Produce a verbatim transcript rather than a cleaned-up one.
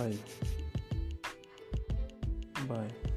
Bye. Bye.